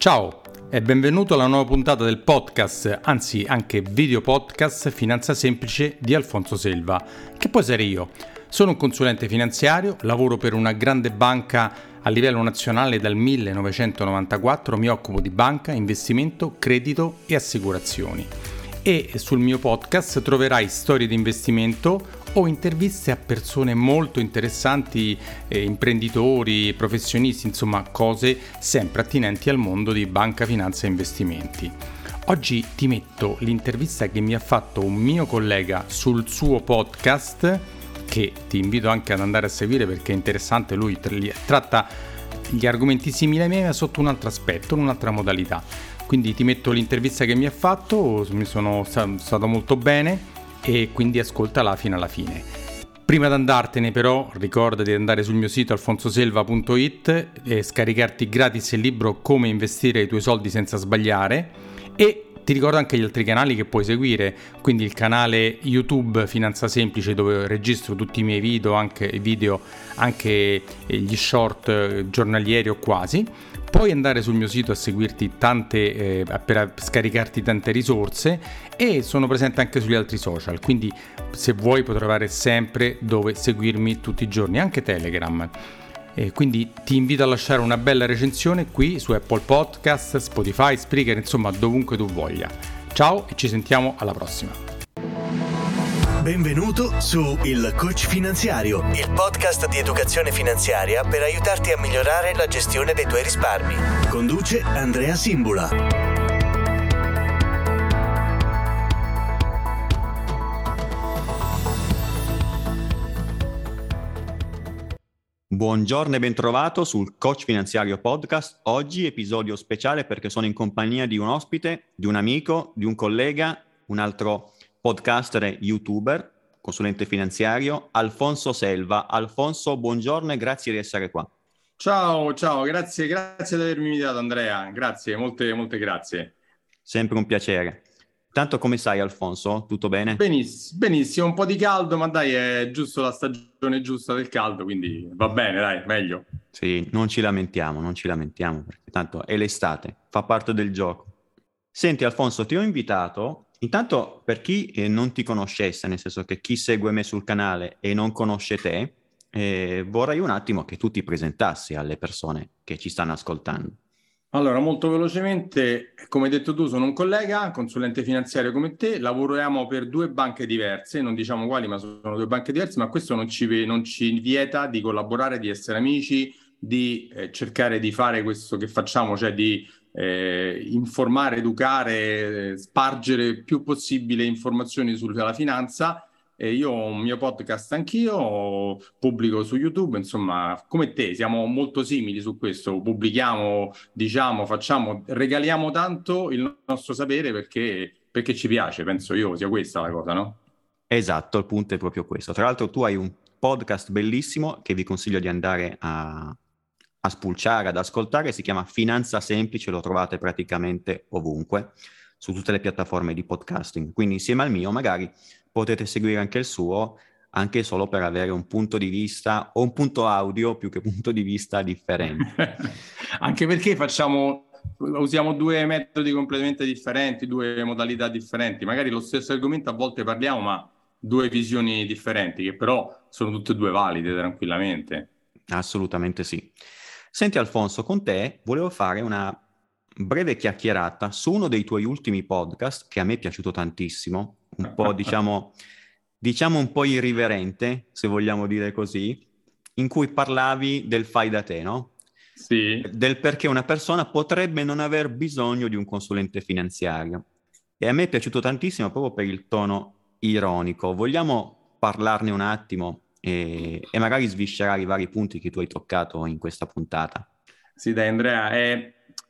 Ciao e benvenuto alla nuova puntata del podcast, anzi anche video podcast Finanza Semplice di Alfonso Selva, che può essere io. Sono un consulente finanziario, lavoro per una grande banca a livello nazionale dal 1994, mi occupo di banca, investimento, credito e assicurazioni. E sul mio podcast troverai storie di investimento o interviste a persone molto interessanti, imprenditori, professionisti, insomma cose sempre attinenti al mondo di banca, finanza e investimenti. Oggi ti metto l'intervista che mi ha fatto un mio collega sul suo podcast, che ti invito anche ad andare a seguire perché è interessante, lui tratta gli argomenti simili ai miei ma sotto un altro aspetto, un'altra modalità. Quindi ti metto l'intervista che mi ha fatto, mi sono stato molto bene e quindi ascoltala fino alla fine. Prima di andartene però ricorda di andare sul mio sito alfonsoselva.it e scaricarti gratis il libro Come investire i tuoi soldi senza sbagliare, e ti ricordo anche gli altri canali che puoi seguire, quindi il canale YouTube Finanza Semplice dove registro tutti i miei video, anche gli short giornalieri o quasi. Puoi andare sul mio sito a seguirti per scaricarti tante risorse, e sono presente anche sugli altri social, quindi se vuoi puoi trovare sempre dove seguirmi tutti i giorni, anche Telegram. Quindi ti invito a lasciare una bella recensione qui su Apple Podcast, Spotify, Spreaker, insomma dovunque tu voglia. Ciao e ci sentiamo alla prossima. Benvenuto su Il Coach Finanziario, il podcast di educazione finanziaria per aiutarti a migliorare la gestione dei tuoi risparmi. Conduce Andrea Simbula. Buongiorno e bentrovato sul Coach Finanziario Podcast. Oggi episodio speciale perché sono in compagnia di un ospite, di un amico, di un collega, un altro podcaster e youtuber, consulente finanziario, Alfonso Selva. Alfonso, buongiorno e grazie di essere qua. Ciao, grazie di avermi invitato Andrea, grazie, molte grazie. Sempre un piacere. Tanto come sai Alfonso, tutto bene? Benissimo, un po' di caldo, ma dai, è giusto la stagione giusta del caldo, quindi va bene, dai, meglio. Sì, non ci lamentiamo, perché tanto è l'estate, fa parte del gioco. Senti Alfonso, ti ho invitato, intanto per chi non ti conoscesse, nel senso che chi segue me sul canale e non conosce te, vorrei un attimo che tu ti presentassi alle persone che ci stanno ascoltando. Allora, molto velocemente, come hai detto tu, sono un collega, consulente finanziario come te, lavoriamo per due banche diverse, non diciamo quali, ma sono due banche diverse, ma questo non ci vieta di collaborare, di essere amici, di cercare di fare questo che facciamo, cioè di informare, educare, spargere più possibile informazioni sulla finanza. Io ho un mio podcast anch'io, pubblico su YouTube, insomma, come te, siamo molto simili su questo, pubblichiamo, diciamo, facciamo, regaliamo tanto il nostro sapere perché ci piace, penso io sia questa la cosa, no? Esatto, il punto è proprio questo. Tra l'altro tu hai un podcast bellissimo che vi consiglio di andare a spulciare, ad ascoltare, si chiama Finanza Semplice, lo trovate praticamente ovunque, su tutte le piattaforme di podcasting, quindi insieme al mio magari potete seguire anche il suo, anche solo per avere un punto di vista o un punto audio più che punto di vista differente. Anche perché usiamo due metodi completamente differenti, due modalità differenti, magari lo stesso argomento a volte parliamo, ma due visioni differenti che però sono tutte e due valide tranquillamente. Assolutamente sì. Senti Alfonso, con te volevo fare una breve chiacchierata su uno dei tuoi ultimi podcast che a me è piaciuto tantissimo, un po' diciamo un po' irriverente, se vogliamo dire così, in cui parlavi del fai da te, no? Sì. Del perché una persona potrebbe non aver bisogno di un consulente finanziario. E a me è piaciuto tantissimo proprio per il tono ironico. Vogliamo parlarne un attimo e magari sviscerare i vari punti che tu hai toccato in questa puntata? Sì, dai Andrea,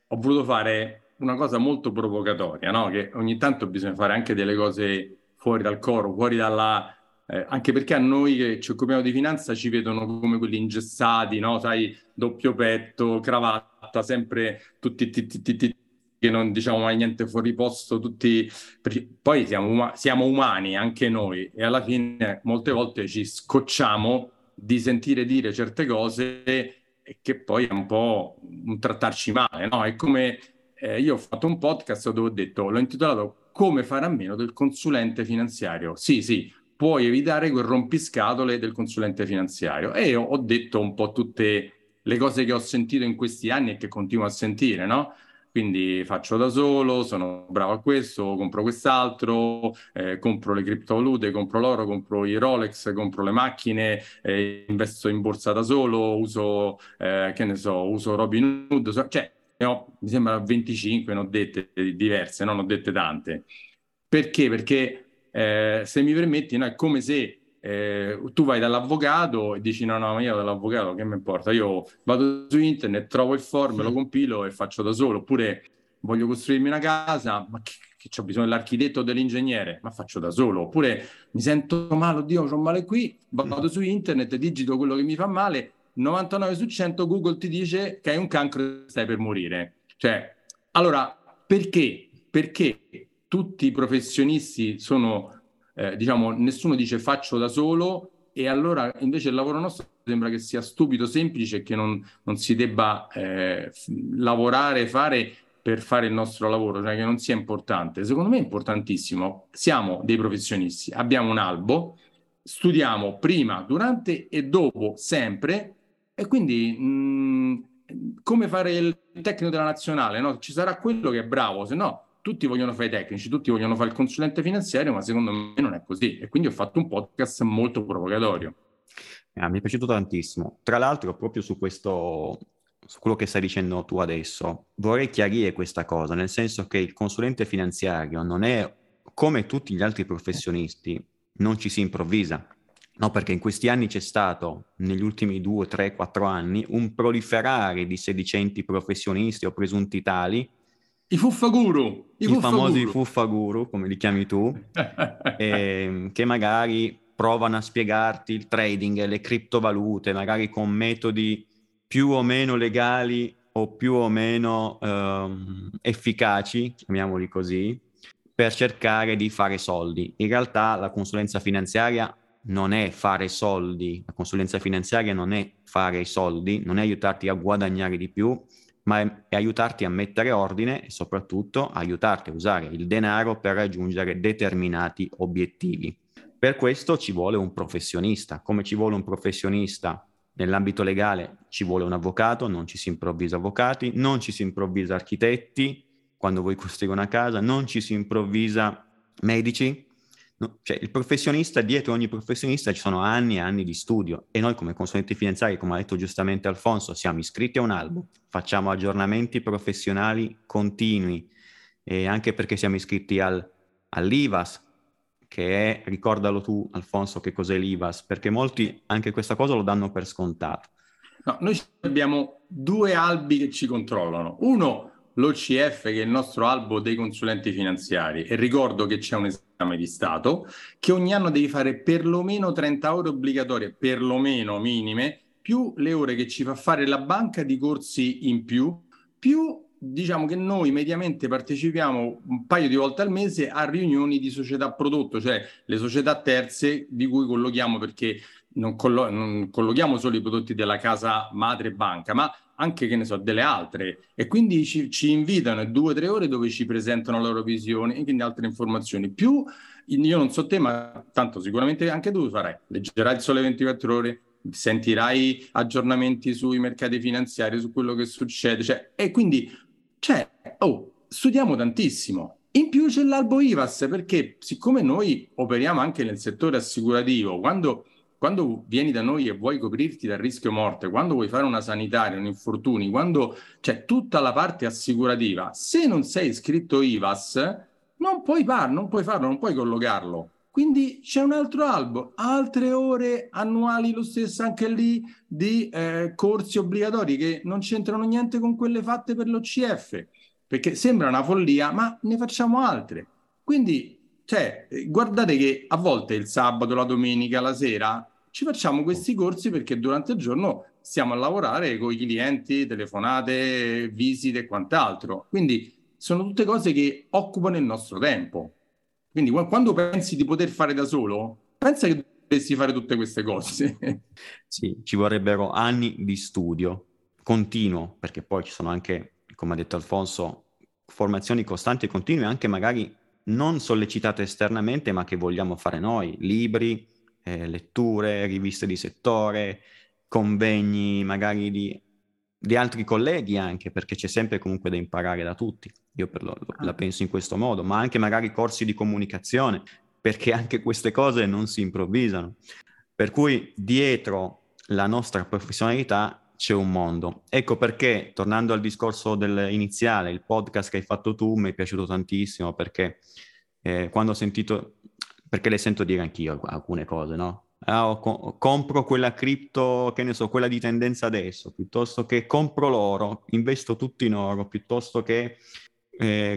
ho voluto fare una cosa molto provocatoria, no? Che ogni tanto bisogna fare anche delle cose fuori dal coro, fuori dalla... anche perché a noi che ci occupiamo di finanza ci vedono come quelli ingessati, no? Sai, doppio petto, cravatta, sempre tutti che non diciamo mai niente fuori posto, tutti... Poi siamo umani anche noi e alla fine molte volte ci scocciamo di sentire dire certe cose che poi è un po' un trattarci male, no? È come io ho fatto un podcast dove ho detto, l'ho intitolato "Come fare a meno del consulente finanziario". Sì, sì, puoi evitare quel rompiscatole del consulente finanziario. E io ho detto un po' tutte le cose che ho sentito in questi anni e che continuo a sentire, no? Quindi faccio da solo, sono bravo a questo, compro quest'altro, compro le criptovalute, compro l'oro, compro i Rolex, compro le macchine, investo in borsa da solo, uso, che ne so, uso Robinhood, cioè mi sembra 25, ne ho dette diverse, non ho dette tante. Perché? Perché se mi permetti, no, è come se tu vai dall'avvocato e dici no, ma io dall'avvocato che mi importa, io vado su internet, trovo il form, lo compilo e faccio da solo. Oppure voglio costruirmi una casa, ma che c'ho bisogno dell'architetto o dell'ingegnere, ma faccio da solo. Oppure mi sento male, oddio c'ho male qui, vado su internet, digito quello che mi fa male, 99 su 100 Google ti dice che hai un cancro e stai per morire. Cioè, allora perché tutti i professionisti sono nessuno dice faccio da solo, e allora invece il lavoro nostro sembra che sia stupido, semplice, che non si debba lavorare, fare per fare il nostro lavoro, cioè che non sia importante. Secondo me è importantissimo, siamo dei professionisti, abbiamo un albo, studiamo prima, durante e dopo, sempre, e quindi come fare il tecnico della nazionale, no? Ci sarà quello che è bravo, se no tutti vogliono fare i tecnici, tutti vogliono fare il consulente finanziario, ma secondo me non è così. E quindi ho fatto un podcast molto provocatorio. Mi è piaciuto tantissimo. Tra l'altro, proprio su questo, su quello che stai dicendo tu adesso, vorrei chiarire questa cosa, nel senso che il consulente finanziario non è, come tutti gli altri professionisti, non ci si improvvisa. No, perché in questi anni c'è stato, negli ultimi 2, 3, 4 anni, un proliferare di sedicenti professionisti o presunti tali, I famosi fuffaguru, come li chiami tu, che magari provano a spiegarti il trading e le criptovalute, magari con metodi più o meno legali o più o meno efficaci, chiamiamoli così, per cercare di fare soldi. In realtà la consulenza finanziaria non è fare soldi, la consulenza finanziaria non è fare i soldi, non è aiutarti a guadagnare di più, ma è aiutarti a mettere ordine e soprattutto aiutarti a usare il denaro per raggiungere determinati obiettivi. Per questo ci vuole un professionista. Come ci vuole un professionista nell'ambito legale, ci vuole un avvocato, non ci si improvvisa avvocati, non ci si improvvisa architetti quando vuoi costruire una casa, non ci si improvvisa medici. No, cioè il professionista, dietro ogni professionista ci sono anni e anni di studio, e noi come consulenti finanziari, come ha detto giustamente Alfonso, siamo iscritti a un albo, facciamo aggiornamenti professionali continui, e anche perché siamo iscritti all'IVAS, che è, ricordalo tu Alfonso che cos'è l'IVAS, perché molti anche questa cosa lo danno per scontato. No, noi abbiamo 2 albi che ci controllano, uno l'OCF, che è il nostro albo dei consulenti finanziari, e ricordo che c'è un esame di Stato che ogni anno devi fare perlomeno 30 ore obbligatorie, perlomeno minime, più le ore che ci fa fare la banca di corsi in più diciamo che noi mediamente partecipiamo un paio di volte al mese a riunioni di società prodotto, cioè le società terze di cui collochiamo, perché non collochiamo solo i prodotti della casa madre banca, ma anche, che ne so, delle altre, e quindi ci invitano a 2 o 3 ore dove ci presentano la loro visione e quindi altre informazioni. Più, io non so te, ma tanto sicuramente anche tu farai, leggerai il Sole 24 Ore, sentirai aggiornamenti sui mercati finanziari, su quello che succede, cioè, e quindi studiamo tantissimo. In più c'è l'albo IVAS, perché siccome noi operiamo anche nel settore assicurativo, quando vieni da noi e vuoi coprirti dal rischio morte, quando vuoi fare una sanitaria, un infortunio, quando c'è tutta la parte assicurativa, se non sei iscritto IVAS non puoi farlo, non puoi collocarlo. Quindi c'è un altro albo, altre ore annuali, lo stesso anche lì, di corsi obbligatori che non c'entrano niente con quelle fatte per l'OCF, perché sembra una follia, ma ne facciamo altre. Quindi guardate che a volte il sabato, la domenica, la sera ci facciamo questi corsi, perché durante il giorno stiamo a lavorare con i clienti, telefonate, visite e quant'altro. Quindi sono tutte cose che occupano il nostro tempo. Quindi quando pensi di poter fare da solo, pensa che dovresti fare tutte queste cose. Sì, ci vorrebbero anni di studio continuo, perché poi ci sono anche, come ha detto Alfonso, formazioni costanti e continue, anche magari non sollecitate esternamente, ma che vogliamo fare noi, libri, letture, riviste di settore, convegni magari di altri colleghi anche, perché c'è sempre comunque da imparare da tutti. Io la penso in questo modo, ma anche magari corsi di comunicazione, perché anche queste cose non si improvvisano. Per cui dietro la nostra professionalità c'è un mondo. Ecco perché, tornando al discorso iniziale, il podcast che hai fatto tu mi è piaciuto tantissimo, perché quando ho sentito, perché le sento dire anch'io alcune cose, no? Compro quella cripto, che ne so, quella di tendenza adesso, piuttosto che compro l'oro, investo tutto in oro, piuttosto che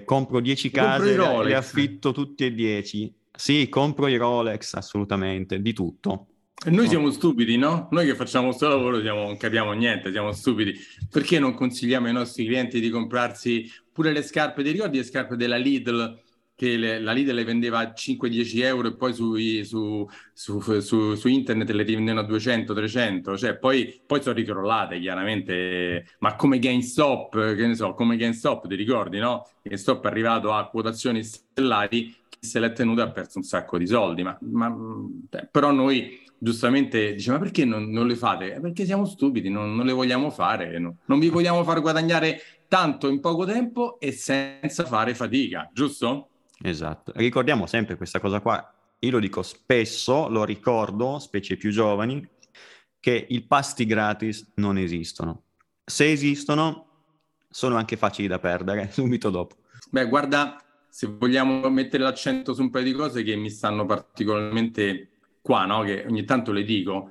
compro 10 case, le affitto tutti e 10. Sì, compro i Rolex, assolutamente, di tutto. E noi siamo stupidi, no? Noi che facciamo questo lavoro non capiamo niente, siamo stupidi. Perché non consigliamo ai nostri clienti di comprarsi pure le scarpe? Ti ricordi le scarpe della Lidl? Che la Lidl le vendeva a 5-10 euro e poi su internet le rivendevano a 200-300. Cioè, poi sono ricrollate, chiaramente. Ma come GameStop, che ne so, come GameStop, ti ricordi, no? GameStop è arrivato a quotazioni stellari, chi se l'è tenuta ha perso un sacco di soldi. Però noi... giustamente dice, ma perché non le fate? Perché siamo stupidi, non le vogliamo fare, non vi vogliamo far guadagnare tanto in poco tempo e senza fare fatica, giusto? Esatto, ricordiamo sempre questa cosa qua, io lo dico spesso, lo ricordo, specie più giovani, che i pasti gratis non esistono. Se esistono, sono anche facili da perdere subito dopo. Beh, guarda, se vogliamo mettere l'accento su un paio di cose che mi stanno particolarmente... qua, no? Che ogni tanto le dico,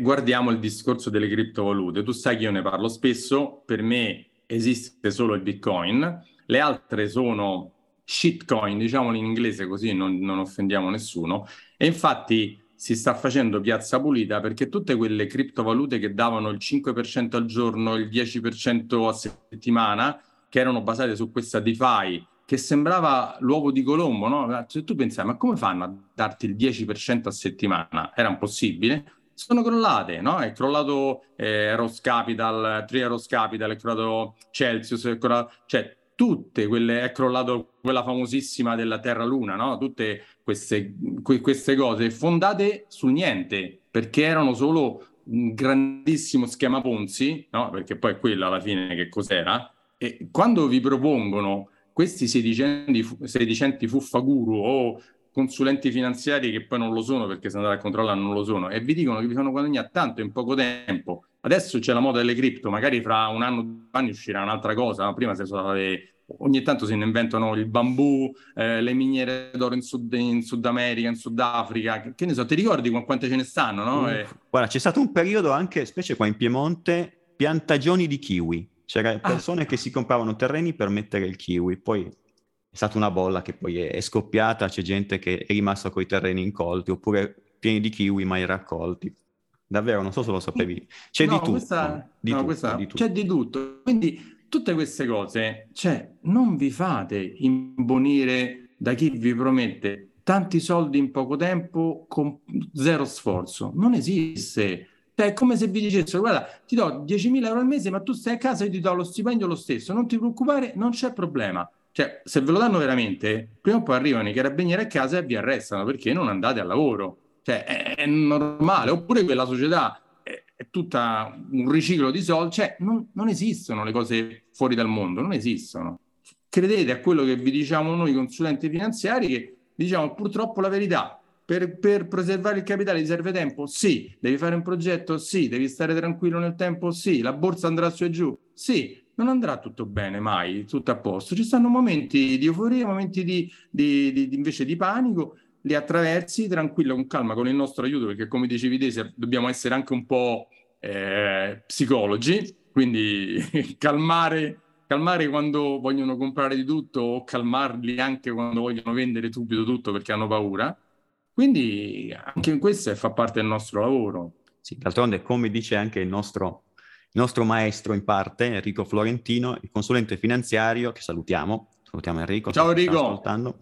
guardiamo il discorso delle criptovalute. Tu sai che io ne parlo spesso, per me esiste solo il Bitcoin, le altre sono shitcoin, diciamolo in inglese così non offendiamo nessuno, e infatti si sta facendo piazza pulita perché tutte quelle criptovalute che davano il 5% al giorno, il 10% a settimana, che erano basate su questa DeFi, che sembrava l'uovo di Colombo, no? Cioè, tu pensavi, ma come fanno a darti il 10% a settimana? Era impossibile. Sono crollate, no? È crollato Eros Capital, Trieros Capital, è crollato Celsius, è crollato... cioè tutte quelle, è crollato quella famosissima della Terra Luna, no? Tutte queste cose fondate sul niente, perché erano solo un grandissimo schema Ponzi, no? Perché poi quella alla fine che cos'era? E quando vi propongono questi sedicenti fuffaguru o consulenti finanziari che poi non lo sono, perché se andate a controllare non lo sono, e vi dicono che vi fanno guadagnare tanto in poco tempo. Adesso c'è la moda delle cripto, magari fra un anno o 2 anni uscirà un'altra cosa, ma prima ogni tanto se ne inventano il bambù, le miniere d'oro in Sud America, in Sudafrica, che ne so, ti ricordi quante ce ne stanno, no? Guarda, c'è stato un periodo anche, specie qua in Piemonte, piantagioni di kiwi. C'erano persone che si compravano terreni per mettere il kiwi, poi è stata una bolla che poi è scoppiata, c'è gente che è rimasta coi terreni incolti, oppure pieni di kiwi mai raccolti. Davvero, non so se lo sapevi. C'è di tutto. Quindi tutte queste cose, cioè, non vi fate imbonire da chi vi promette tanti soldi in poco tempo con zero sforzo. Non esiste. È come se vi dicessero, guarda, ti do 10.000 euro al mese, ma tu stai a casa e ti do lo stipendio lo stesso, non ti preoccupare, non c'è problema. Cioè, se ve lo danno veramente, prima o poi arrivano i carabinieri a casa e vi arrestano perché non andate al lavoro. Cioè, è normale. Oppure quella società è tutta un riciclo di soldi. Cioè, non esistono le cose fuori dal mondo, non esistono. Credete a quello che vi diciamo noi consulenti finanziari, che diciamo purtroppo la verità. Per preservare il capitale ti serve tempo? Sì. Devi fare un progetto? Sì. Devi stare tranquillo nel tempo? Sì. La borsa andrà su e giù? Sì. Non andrà tutto bene mai, tutto a posto. Ci stanno momenti di euforia, momenti di invece di panico, li attraversi tranquillo, con calma, con il nostro aiuto, perché come dicevi te, dobbiamo essere anche un po' psicologi, quindi calmare quando vogliono comprare di tutto o calmarli anche quando vogliono vendere subito tutto perché hanno paura. Quindi anche questo fa parte del nostro lavoro. Sì, d'altronde, come dice anche il nostro maestro in parte, Enrico Florentino, il consulente finanziario, che salutiamo Enrico. Ciao Enrico! Il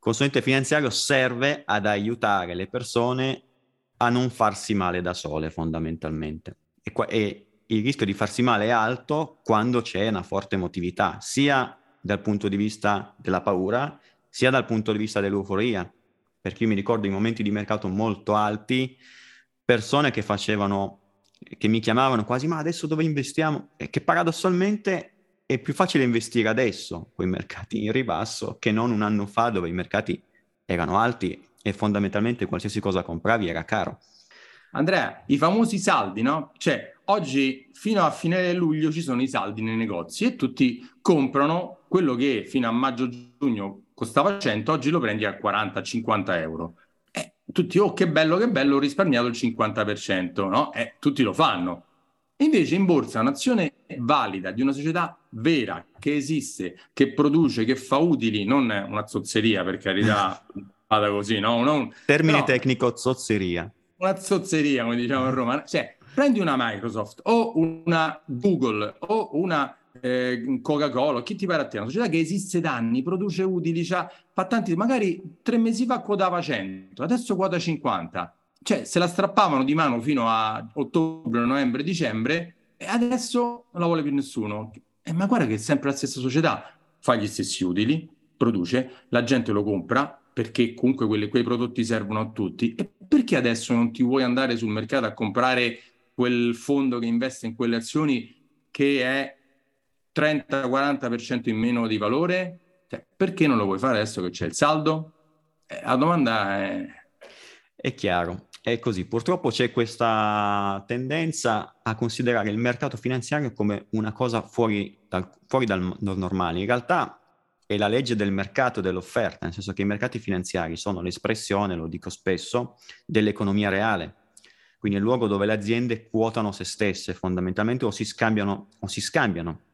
consulente finanziario serve ad aiutare le persone a non farsi male da sole, fondamentalmente. E il rischio di farsi male è alto quando c'è una forte emotività, sia dal punto di vista della paura, sia dal punto di vista dell'euforia, perché io mi ricordo in momenti di mercato molto alti, persone che facevano, che mi chiamavano quasi, ma adesso dove investiamo? E che paradossalmente è più facile investire adesso, quei mercati in ribasso, che non un anno fa dove i mercati erano alti e fondamentalmente qualsiasi cosa compravi era caro. Andrea, i famosi saldi, no? Cioè, oggi fino a fine luglio ci sono i saldi nei negozi e tutti comprano quello che fino a maggio-giugno costava 100, oggi lo prendi a 40-50 euro. Tutti, oh che bello, ho risparmiato il 50%, no? Tutti lo fanno. Invece in borsa un'azione valida di una società vera, che esiste, che produce, che fa utili, non una zozzeria, per carità, vada così, no? Non, termine però, tecnico, zozzeria. Una zozzeria, come diciamo a Roma. Cioè, prendi una Microsoft o una Google o una Coca-Cola, chi ti pare a te, una società che esiste da anni, produce utili, fa tanti, magari 3 mesi fa quotava 100, adesso quota 50. Cioè, se la strappavano di mano fino a ottobre, novembre, dicembre, e adesso non la vuole più nessuno. Ma guarda che è sempre la stessa società, fa gli stessi utili, produce, la gente lo compra, perché comunque quei prodotti servono a tutti. E perché adesso non ti vuoi andare sul mercato a comprare quel fondo che investe in quelle azioni che è 30-40% in meno di valore? Cioè, perché non lo vuoi fare adesso che c'è il saldo? La domanda è chiaro, è così. Purtroppo c'è questa tendenza a considerare il mercato finanziario come una cosa fuori dal normale. In realtà è la legge del mercato e dell'offerta, nel senso che i mercati finanziari sono l'espressione, lo dico spesso, dell'economia reale. Quindi è il luogo dove le aziende quotano se stesse fondamentalmente o si scambiano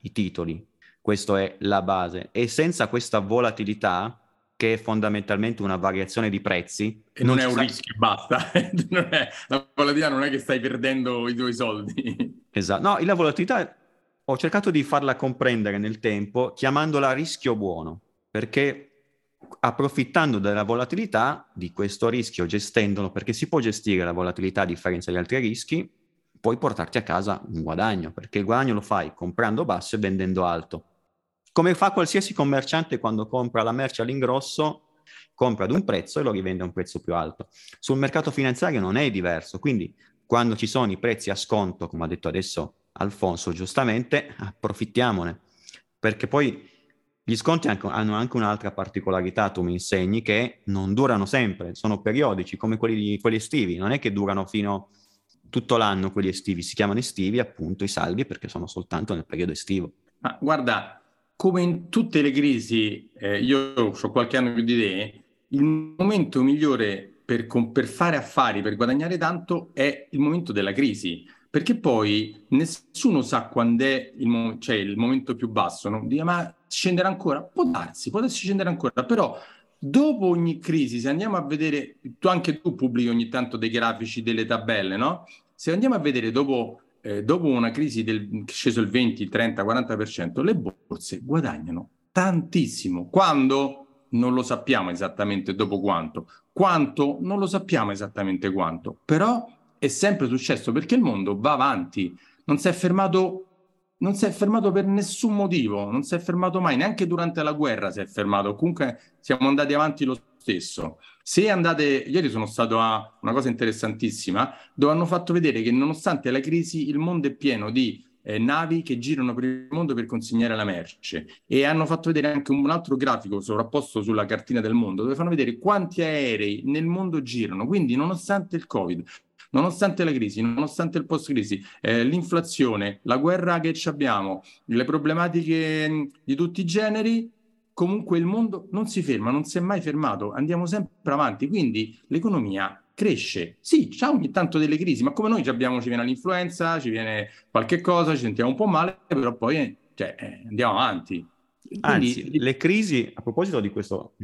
i titoli. Questa è la base. E senza questa volatilità, che è fondamentalmente una variazione di prezzi... E non è un rischio, basta. Non è, la volatilità non è che stai perdendo i tuoi soldi. Esatto. No, la volatilità ho cercato di farla comprendere nel tempo chiamandola rischio buono, perché approfittando della volatilità di questo rischio, gestendolo, perché si può gestire la volatilità a differenza di altri rischi, puoi portarti a casa un guadagno, perché il guadagno lo fai comprando basso e vendendo alto. Come fa qualsiasi commerciante quando compra la merce all'ingrosso, compra ad un prezzo e lo rivende a un prezzo più alto. Sul mercato finanziario non è diverso, quindi quando ci sono i prezzi a sconto, come ha detto adesso Alfonso giustamente, approfittiamone, perché poi gli sconti hanno anche un'altra particolarità, tu mi insegni, che non durano sempre, sono periodici come quelli estivi, non è che durano fino tutto l'anno quelli estivi, si chiamano estivi appunto i saldi perché sono soltanto nel periodo estivo. Ma guarda, come in tutte le crisi, io ho qualche anno più di te, il momento migliore per fare affari, per guadagnare tanto è il momento della crisi. Perché poi nessuno sa quando è il momento più basso, no? Dice, ma scenderà ancora? Può darsi scendere ancora, però dopo ogni crisi, se andiamo a vedere, anche tu pubblichi ogni tanto dei grafici, delle tabelle, no? Se andiamo a vedere dopo una crisi che è sceso il 20, 30, 40%, le borse guadagnano tantissimo. Quando? Non lo sappiamo esattamente dopo quanto. Quanto? Non lo sappiamo esattamente quanto, però... è sempre successo perché il mondo va avanti, non si è fermato per nessun motivo, non si è fermato mai, neanche durante la guerra si è fermato, comunque siamo andati avanti lo stesso. Se andate, ieri sono stato a una cosa interessantissima, dove hanno fatto vedere che nonostante la crisi il mondo è pieno di navi che girano per il mondo per consegnare la merce, e hanno fatto vedere anche un altro grafico sovrapposto sulla cartina del mondo dove fanno vedere quanti aerei nel mondo girano, quindi nonostante il Covid, nonostante la crisi, nonostante il post-crisi, l'inflazione, la guerra che abbiamo, le problematiche di tutti i generi, comunque il mondo non si ferma, non si è mai fermato, andiamo sempre avanti, quindi l'economia cresce. Sì, c'è ogni tanto delle crisi, ma come noi ci viene l'influenza, ci viene qualche cosa, ci sentiamo un po' male, però poi andiamo avanti. Quindi... Anzi, le crisi, a proposito di questo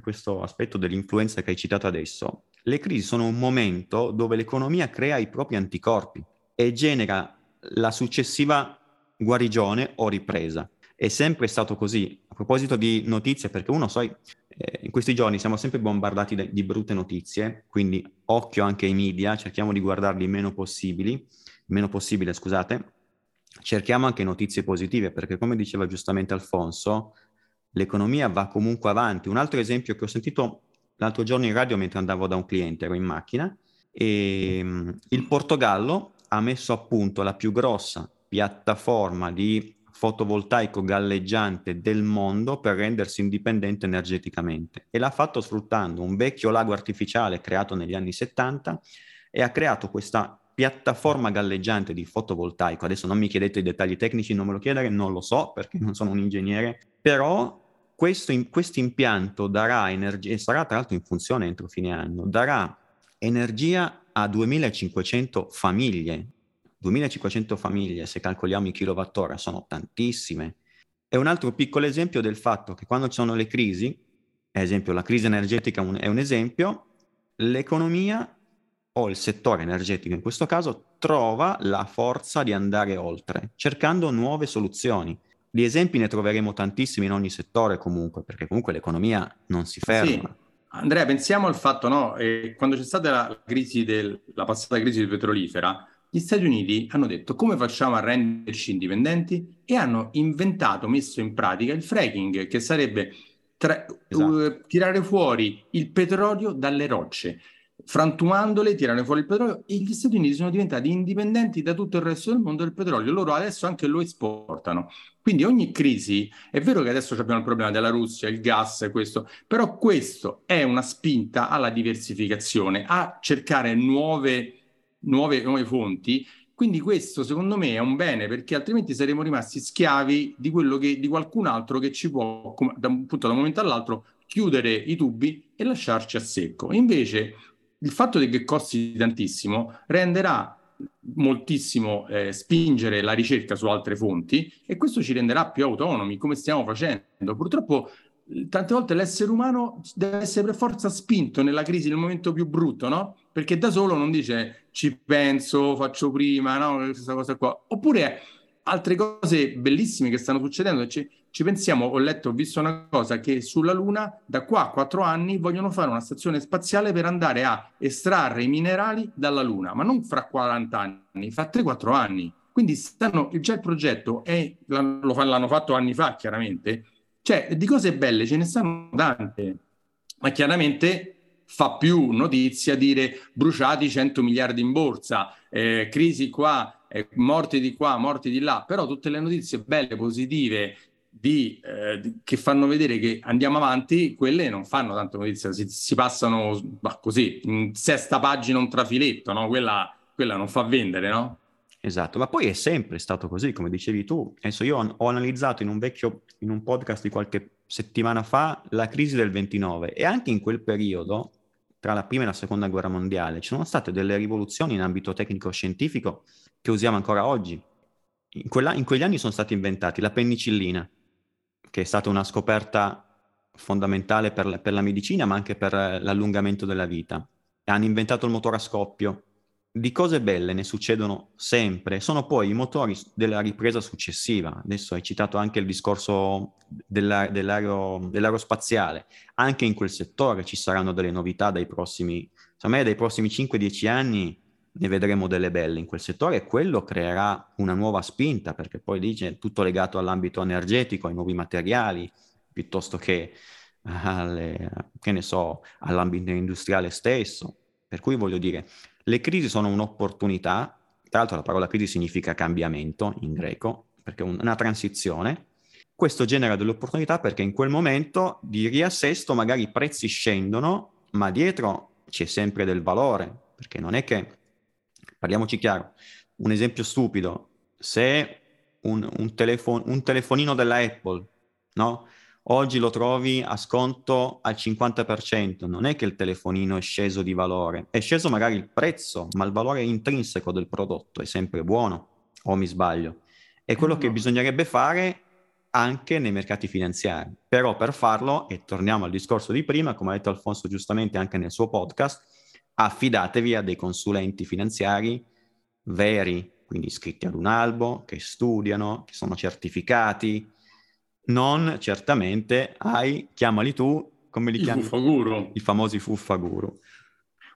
aspetto dell'influenza che hai citato adesso, le crisi sono un momento dove l'economia crea i propri anticorpi e genera la successiva guarigione o ripresa. È sempre stato così. A proposito di notizie, perché uno, sai, in questi giorni siamo sempre bombardati di brutte notizie, quindi occhio anche ai media, cerchiamo di guardarli meno possibile, cerchiamo anche notizie positive, perché come diceva giustamente Alfonso, l'economia va comunque avanti. Un altro esempio che ho sentito l'altro giorno in radio mentre andavo da un cliente, ero in macchina, e il Portogallo ha messo a punto la più grossa piattaforma di fotovoltaico galleggiante del mondo per rendersi indipendente energeticamente, e l'ha fatto sfruttando un vecchio lago artificiale creato negli anni 70 e ha creato questa piattaforma galleggiante di fotovoltaico. Adesso non mi chiedete i dettagli tecnici, non me lo chiedere, non lo so perché non sono un ingegnere, però questo impianto darà energia, e sarà tra l'altro in funzione entro fine anno, darà energia a 2500 famiglie. 2500 famiglie, se calcoliamo i kilowattora, sono tantissime. È un altro piccolo esempio del fatto che quando ci sono le crisi, ad esempio la crisi energetica è un esempio, l'economia o il settore energetico in questo caso trova la forza di andare oltre, cercando nuove soluzioni. Di esempi ne troveremo tantissimi in ogni settore comunque, perché comunque l'economia non si ferma. Sì. Andrea, pensiamo al fatto, no? Quando c'è stata la passata crisi petrolifera, gli Stati Uniti hanno detto: come facciamo a renderci indipendenti? E hanno inventato, messo in pratica il fracking, che sarebbe tirare fuori il petrolio dalle rocce, frantumandole, tirare fuori il petrolio, e gli Stati Uniti sono diventati indipendenti da tutto il resto del mondo del petrolio. Loro adesso anche lo esportano. Quindi ogni crisi, è vero che adesso abbiamo il problema della Russia, il gas e questo, però questo è una spinta alla diversificazione, a cercare nuove fonti. Quindi questo secondo me è un bene, perché altrimenti saremo rimasti schiavi di qualcun altro che ci può, da un momento all'altro, chiudere i tubi e lasciarci a secco. Invece il fatto che costi tantissimo renderà moltissimo spingere la ricerca su altre fonti, e questo ci renderà più autonomi, come stiamo facendo. Purtroppo tante volte l'essere umano deve essere per forza spinto nella crisi, nel momento più brutto, no? Perché da solo non dice ci penso, faccio prima, no? Questa cosa qua. Oppure altre cose bellissime che stanno succedendo, ci pensiamo. Ho visto una cosa, che sulla Luna da qua a 4 anni vogliono fare una stazione spaziale per andare a estrarre i minerali dalla Luna, ma non fra 40 anni, fra 3-4 anni. Quindi già il progetto l'hanno fatto anni fa, chiaramente. Cioè, di cose belle ce ne stanno tante, ma chiaramente fa più notizia dire bruciati 100 miliardi in borsa, crisi qua, morti di qua, morti di là. Però tutte le notizie belle, positive, che fanno vedere che andiamo avanti, quelle non fanno tanta notizia, si passano così, in sesta pagina un trafiletto, no? Quella non fa vendere, no? Esatto, ma poi è sempre stato così, come dicevi tu. Adesso io ho analizzato in un podcast di qualche settimana fa la crisi del 29, e anche in quel periodo, tra la prima e la seconda guerra mondiale, ci sono state delle rivoluzioni in ambito tecnico-scientifico che usiamo ancora oggi. In quegli anni sono stati inventati la penicillina, che è stata una scoperta fondamentale per la medicina, ma anche per l'allungamento della vita. Hanno inventato il motore a scoppio. Di cose belle ne succedono sempre, sono poi i motori della ripresa successiva. Adesso hai citato anche il discorso dell'aerospaziale, anche in quel settore ci saranno delle novità dai prossimi 5-10 anni ne vedremo delle belle in quel settore, e quello creerà una nuova spinta, perché poi lì c'è tutto legato all'ambito energetico, ai nuovi materiali, piuttosto che all'ambito industriale stesso. Per cui voglio dire, le crisi sono un'opportunità. Tra l'altro la parola crisi significa cambiamento in greco, perché è una transizione. Questo genera delle opportunità, perché in quel momento di riassesto magari i prezzi scendono, ma dietro c'è sempre del valore, perché non è che, parliamoci chiaro, un esempio stupido, se un telefonino della Apple, no? Oggi lo trovi a sconto al 50%, non è che il telefonino è sceso di valore, è sceso magari il prezzo, ma il valore intrinseco del prodotto è sempre buono, o mi sbaglio? È quello che bisognerebbe fare anche nei mercati finanziari. Però per farlo, e torniamo al discorso di prima, come ha detto Alfonso giustamente anche nel suo podcast, affidatevi a dei consulenti finanziari veri, quindi iscritti ad un albo, che studiano, che sono certificati, non certamente chiamali tu, come li chiami? I famosi fuffa guru.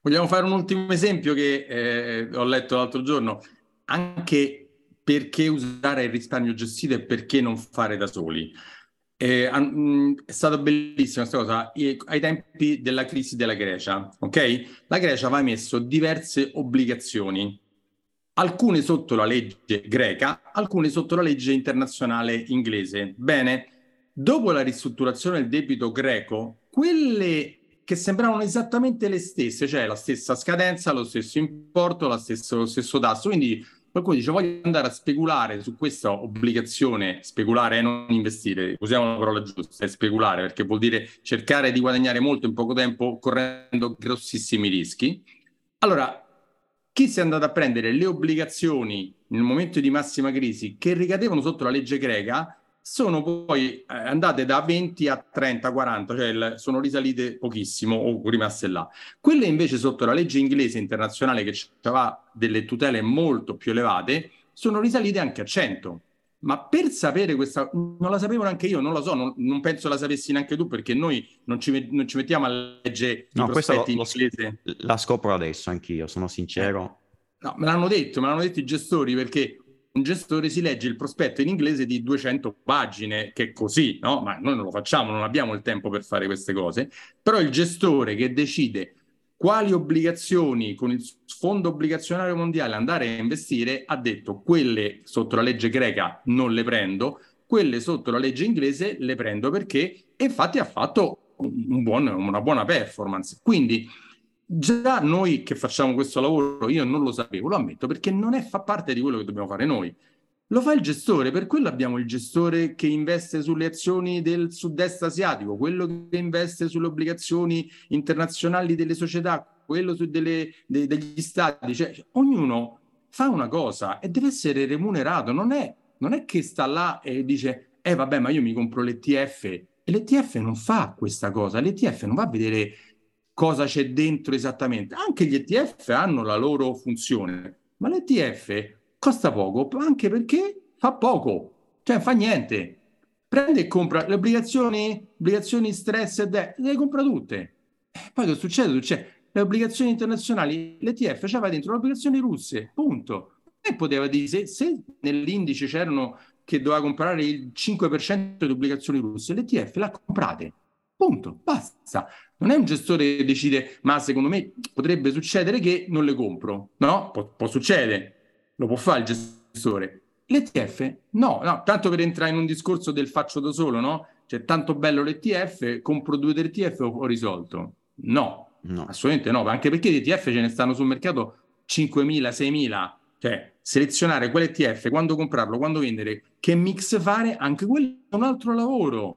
Vogliamo fare un ultimo esempio che ho letto l'altro giorno, anche perché usare il risparmio gestito e perché non fare da soli. È stata bellissima questa cosa ai tempi della crisi della Grecia, ok? La Grecia aveva messo diverse obbligazioni, alcune sotto la legge greca, alcune sotto la legge internazionale inglese. Bene, dopo la ristrutturazione del debito greco, quelle che sembravano esattamente le stesse, cioè la stessa scadenza, lo stesso importo, lo stesso tasso, quindi qualcuno dice voglio andare a speculare su questa obbligazione, speculare è non investire, usiamo la parola giusta, è speculare perché vuol dire cercare di guadagnare molto in poco tempo correndo grossissimi rischi. Allora, chi si è andato a prendere le obbligazioni nel momento di massima crisi che ricadevano sotto la legge greca sono poi andate da 20 a 30, 40, cioè sono risalite pochissimo o rimaste là. Quelle invece sotto la legge inglese internazionale che aveva delle tutele molto più elevate sono risalite anche a 100. Ma per sapere questa, non la sapevo neanche io, non la so, non penso la sapessi neanche tu perché noi non ci mettiamo a leggere i prospetti in inglese. La scopro adesso anch'io, sono sincero. No, me l'hanno detto i gestori perché un gestore si legge il prospetto in inglese di 200 pagine, che è così, no? Ma noi non lo facciamo, non abbiamo il tempo per fare queste cose, però il gestore che decide quali obbligazioni con il Fondo Obbligazionario Mondiale andare a investire ha detto quelle sotto la legge greca non le prendo, quelle sotto la legge inglese le prendo perché e infatti ha fatto una buona performance. Quindi già noi che facciamo questo lavoro, io non lo sapevo, lo ammetto, perché non è fa parte di quello che dobbiamo fare noi. Lo fa il gestore, per quello abbiamo il gestore che investe sulle azioni del sud-est asiatico, quello che investe sulle obbligazioni internazionali delle società, quello su degli stati. Cioè, ognuno fa una cosa e deve essere remunerato. Non è che sta là e dice, vabbè, ma io mi compro l'ETF. E l'ETF non fa questa cosa, l'ETF non va a vedere cosa c'è dentro esattamente. Anche gli ETF hanno la loro funzione, ma l'ETF costa poco, anche perché fa poco, cioè fa niente. Prende e compra le obbligazioni stress e debt, le compra tutte. Poi che succede? Le obbligazioni internazionali, l'ETF c'aveva dentro le obbligazioni russe, punto. E poteva dire, se nell'indice c'erano che doveva comprare il 5% di obbligazioni russe, l'ETF l'ha comprate. Punto, basta. Non è un gestore che decide, ma secondo me potrebbe succedere che non le compro. No, può succedere, lo può fare il gestore. L'ETF no, tanto per entrare in un discorso del faccio da solo, no? Cioè, tanto bello l'ETF, compro due dell'ETF ho risolto. No, assolutamente no, anche perché gli ETF ce ne stanno sul mercato 5.000, 6.000. Cioè, selezionare quale ETF, quando comprarlo, quando vendere, che mix fare, anche quello è un altro lavoro.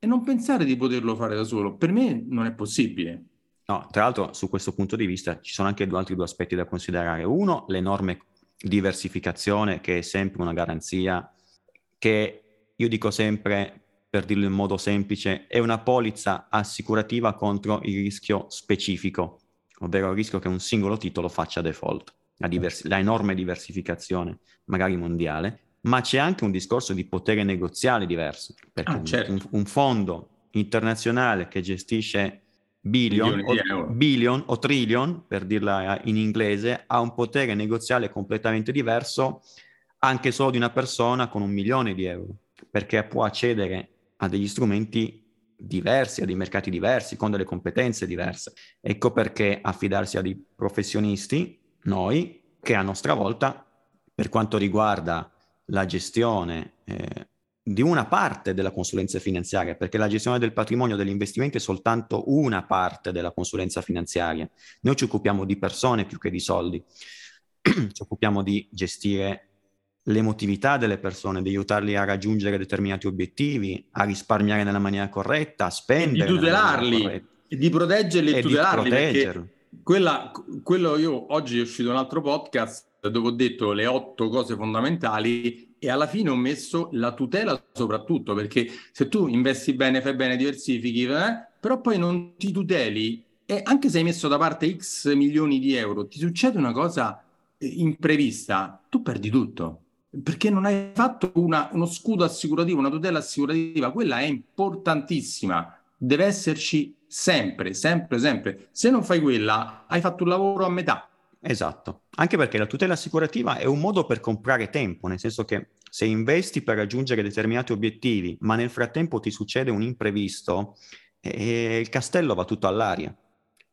E non pensare di poterlo fare da solo, per me non è possibile. No, tra l'altro su questo punto di vista ci sono anche altri due aspetti da considerare. Uno, l'enorme diversificazione che è sempre una garanzia che, io dico sempre, per dirlo in modo semplice, è una polizza assicurativa contro il rischio specifico, ovvero il rischio che un singolo titolo faccia default, la enorme diversificazione magari mondiale. Ma c'è anche un discorso di potere negoziale diverso, perché certo. un fondo internazionale che gestisce billion o trillion, per dirla in inglese, ha un potere negoziale completamente diverso anche solo di una persona con 1 milione di euro, perché può accedere a degli strumenti diversi, a dei mercati diversi, con delle competenze diverse. Ecco perché affidarsi a dei professionisti, noi, che a nostra volta, per quanto riguarda la gestione di una parte della consulenza finanziaria, perché la gestione del patrimonio dell'investimento è soltanto una parte della consulenza finanziaria. Noi ci occupiamo di persone più che di soldi, ci occupiamo di gestire l'emotività delle persone, di aiutarli a raggiungere determinati obiettivi, a risparmiare nella maniera corretta, a spendere, e di tutelarli, e di proteggerli e tutelarli, perché quello io oggi è uscito un altro podcast dove ho detto le 8 cose fondamentali e alla fine ho messo la tutela soprattutto, perché se tu investi bene, fai bene, diversifichi, però poi non ti tuteli e anche se hai messo da parte X milioni di euro, ti succede una cosa imprevista, tu perdi tutto, perché non hai fatto uno scudo assicurativo, una tutela assicurativa. Quella è importantissima, deve esserci sempre, sempre, sempre. Se non fai quella, hai fatto un lavoro a metà. Esatto, anche perché la tutela assicurativa è un modo per comprare tempo, nel senso che se investi per raggiungere determinati obiettivi, ma nel frattempo ti succede un imprevisto, il castello va tutto all'aria.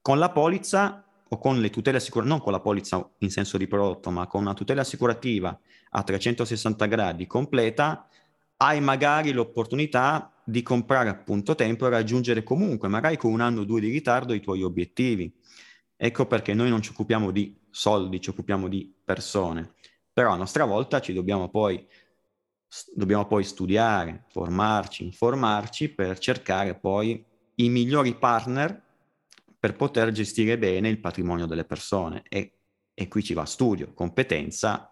Con la polizza o con le tutele assicurative, non con la polizza in senso di prodotto, ma con una tutela assicurativa a 360 gradi completa, hai magari l'opportunità di comprare appunto tempo e raggiungere comunque, magari con un anno o due di ritardo, i tuoi obiettivi. Ecco perché noi non ci occupiamo di soldi, ci occupiamo di persone. Però a nostra volta ci dobbiamo poi studiare, formarci, informarci per cercare poi i migliori partner per poter gestire bene il patrimonio delle persone. E qui ci va studio, competenza,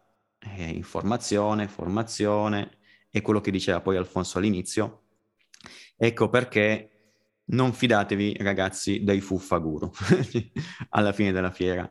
informazione, formazione e quello che diceva poi Alfonso all'inizio. Ecco perché non fidatevi, ragazzi, dei fuffaguru alla fine della fiera.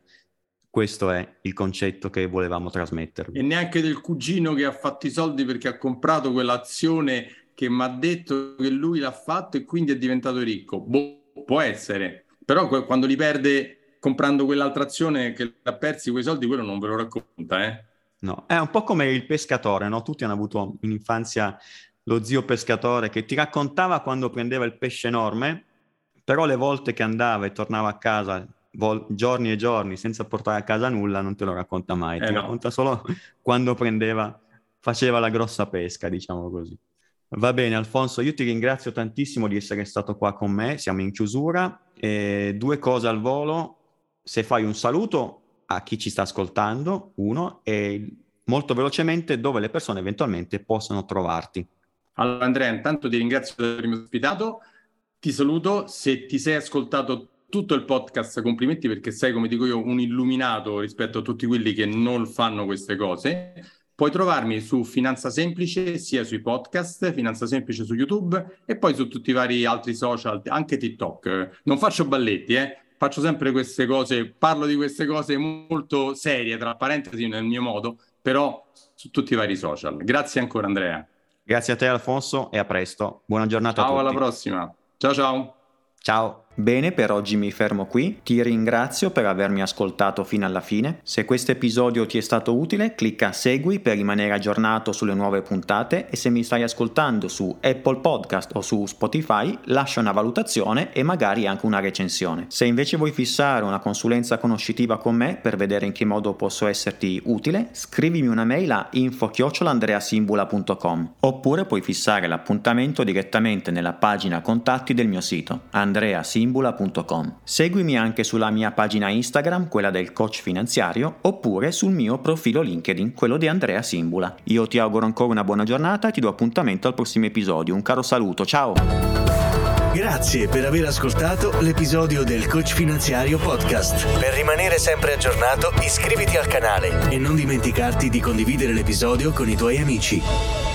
Questo è il concetto che volevamo trasmettervi. E neanche del cugino che ha fatto i soldi perché ha comprato quell'azione che mi ha detto che lui l'ha fatto e quindi è diventato ricco. Boh, può essere. Però quando li perde comprando quell'altra azione che ha persi quei soldi, quello non ve lo racconta, eh? No, è un po' come il pescatore, no? Tutti hanno avuto in infanzia lo zio pescatore che ti raccontava quando prendeva il pesce enorme, però le volte che andava e tornava a casa giorni e giorni senza portare a casa nulla non te lo racconta mai, ti racconta solo quando faceva la grossa pesca, diciamo così. Va bene Alfonso, io ti ringrazio tantissimo di essere stato qua con me, siamo in chiusura, due cose al volo, se fai un saluto a chi ci sta ascoltando, uno, e molto velocemente dove le persone eventualmente possono trovarti. Allora Andrea, intanto ti ringrazio per avermi ospitato, ti saluto, se ti sei ascoltato tutto il podcast complimenti perché sei, come dico io, un illuminato rispetto a tutti quelli che non fanno queste cose. Puoi trovarmi su Finanza Semplice sia sui podcast, Finanza Semplice su YouTube e poi su tutti i vari altri social, anche TikTok. Non faccio balletti, faccio sempre queste cose, parlo di queste cose molto serie, tra parentesi nel mio modo, però su tutti i vari social. Grazie ancora Andrea. Grazie a te Alfonso e a presto. Buona giornata a tutti. Ciao, alla prossima. Ciao ciao. Ciao. Bene, per oggi mi fermo qui. Ti ringrazio per avermi ascoltato fino alla fine. Se questo episodio ti è stato utile, clicca segui per rimanere aggiornato sulle nuove puntate e se mi stai ascoltando su Apple Podcast o su Spotify, lascia una valutazione e magari anche una recensione. Se invece vuoi fissare una consulenza conoscitiva con me per vedere in che modo posso esserti utile, scrivimi una mail a info@andreasimbula.com oppure puoi fissare l'appuntamento direttamente nella pagina contatti del mio sito andreasimbula.com. Seguimi anche sulla mia pagina Instagram, quella del Coach Finanziario, oppure sul mio profilo LinkedIn, quello di Andrea Simbula. Io ti auguro ancora una buona giornata e ti do appuntamento al prossimo episodio. Un caro saluto, ciao! Grazie per aver ascoltato l'episodio del Coach Finanziario Podcast. Per rimanere sempre aggiornato, iscriviti al canale e non dimenticarti di condividere l'episodio con i tuoi amici.